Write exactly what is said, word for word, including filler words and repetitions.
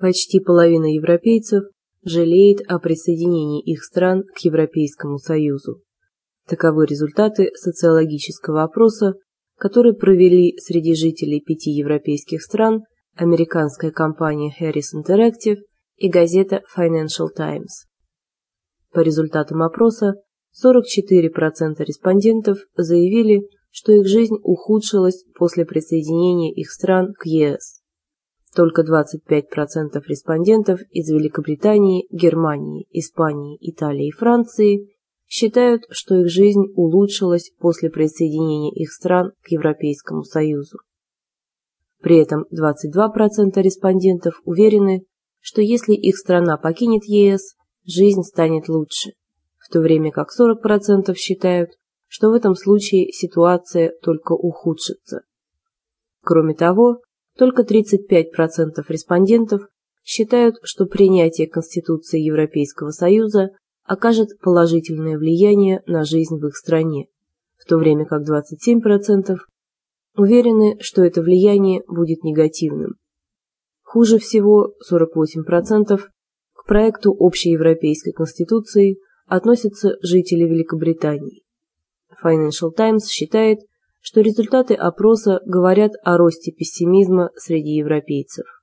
Почти половина европейцев жалеет о присоединении их стран к Европейскому Союзу. Таковы результаты социологического опроса, который провели среди жителей пяти европейских стран американская компания Harris Interactive и газета Financial Times. По результатам опроса сорок четыре процента респондентов заявили, что их жизнь ухудшилась после присоединения их стран к Е С. Только двадцать пять процентов респондентов из Великобритании, Германии, Испании, Италии и Франции считают, что их жизнь улучшилась после присоединения их стран к Европейскому Союзу. При этом двадцать два процента респондентов уверены, что если их страна покинет Е С, жизнь станет лучше, в то время как сорок процентов считают, что в этом случае ситуация только ухудшится. Кроме того, только тридцать пять процентов респондентов считают, что принятие Конституции Европейского Союза окажет положительное влияние на жизнь в их стране, в то время как двадцать семь процентов уверены, что это влияние будет негативным. Хуже всего сорок восемь процентов к проекту общеевропейской Конституции относятся жители Великобритании. Financial Times считает, что результаты опроса говорят о росте пессимизма среди европейцев.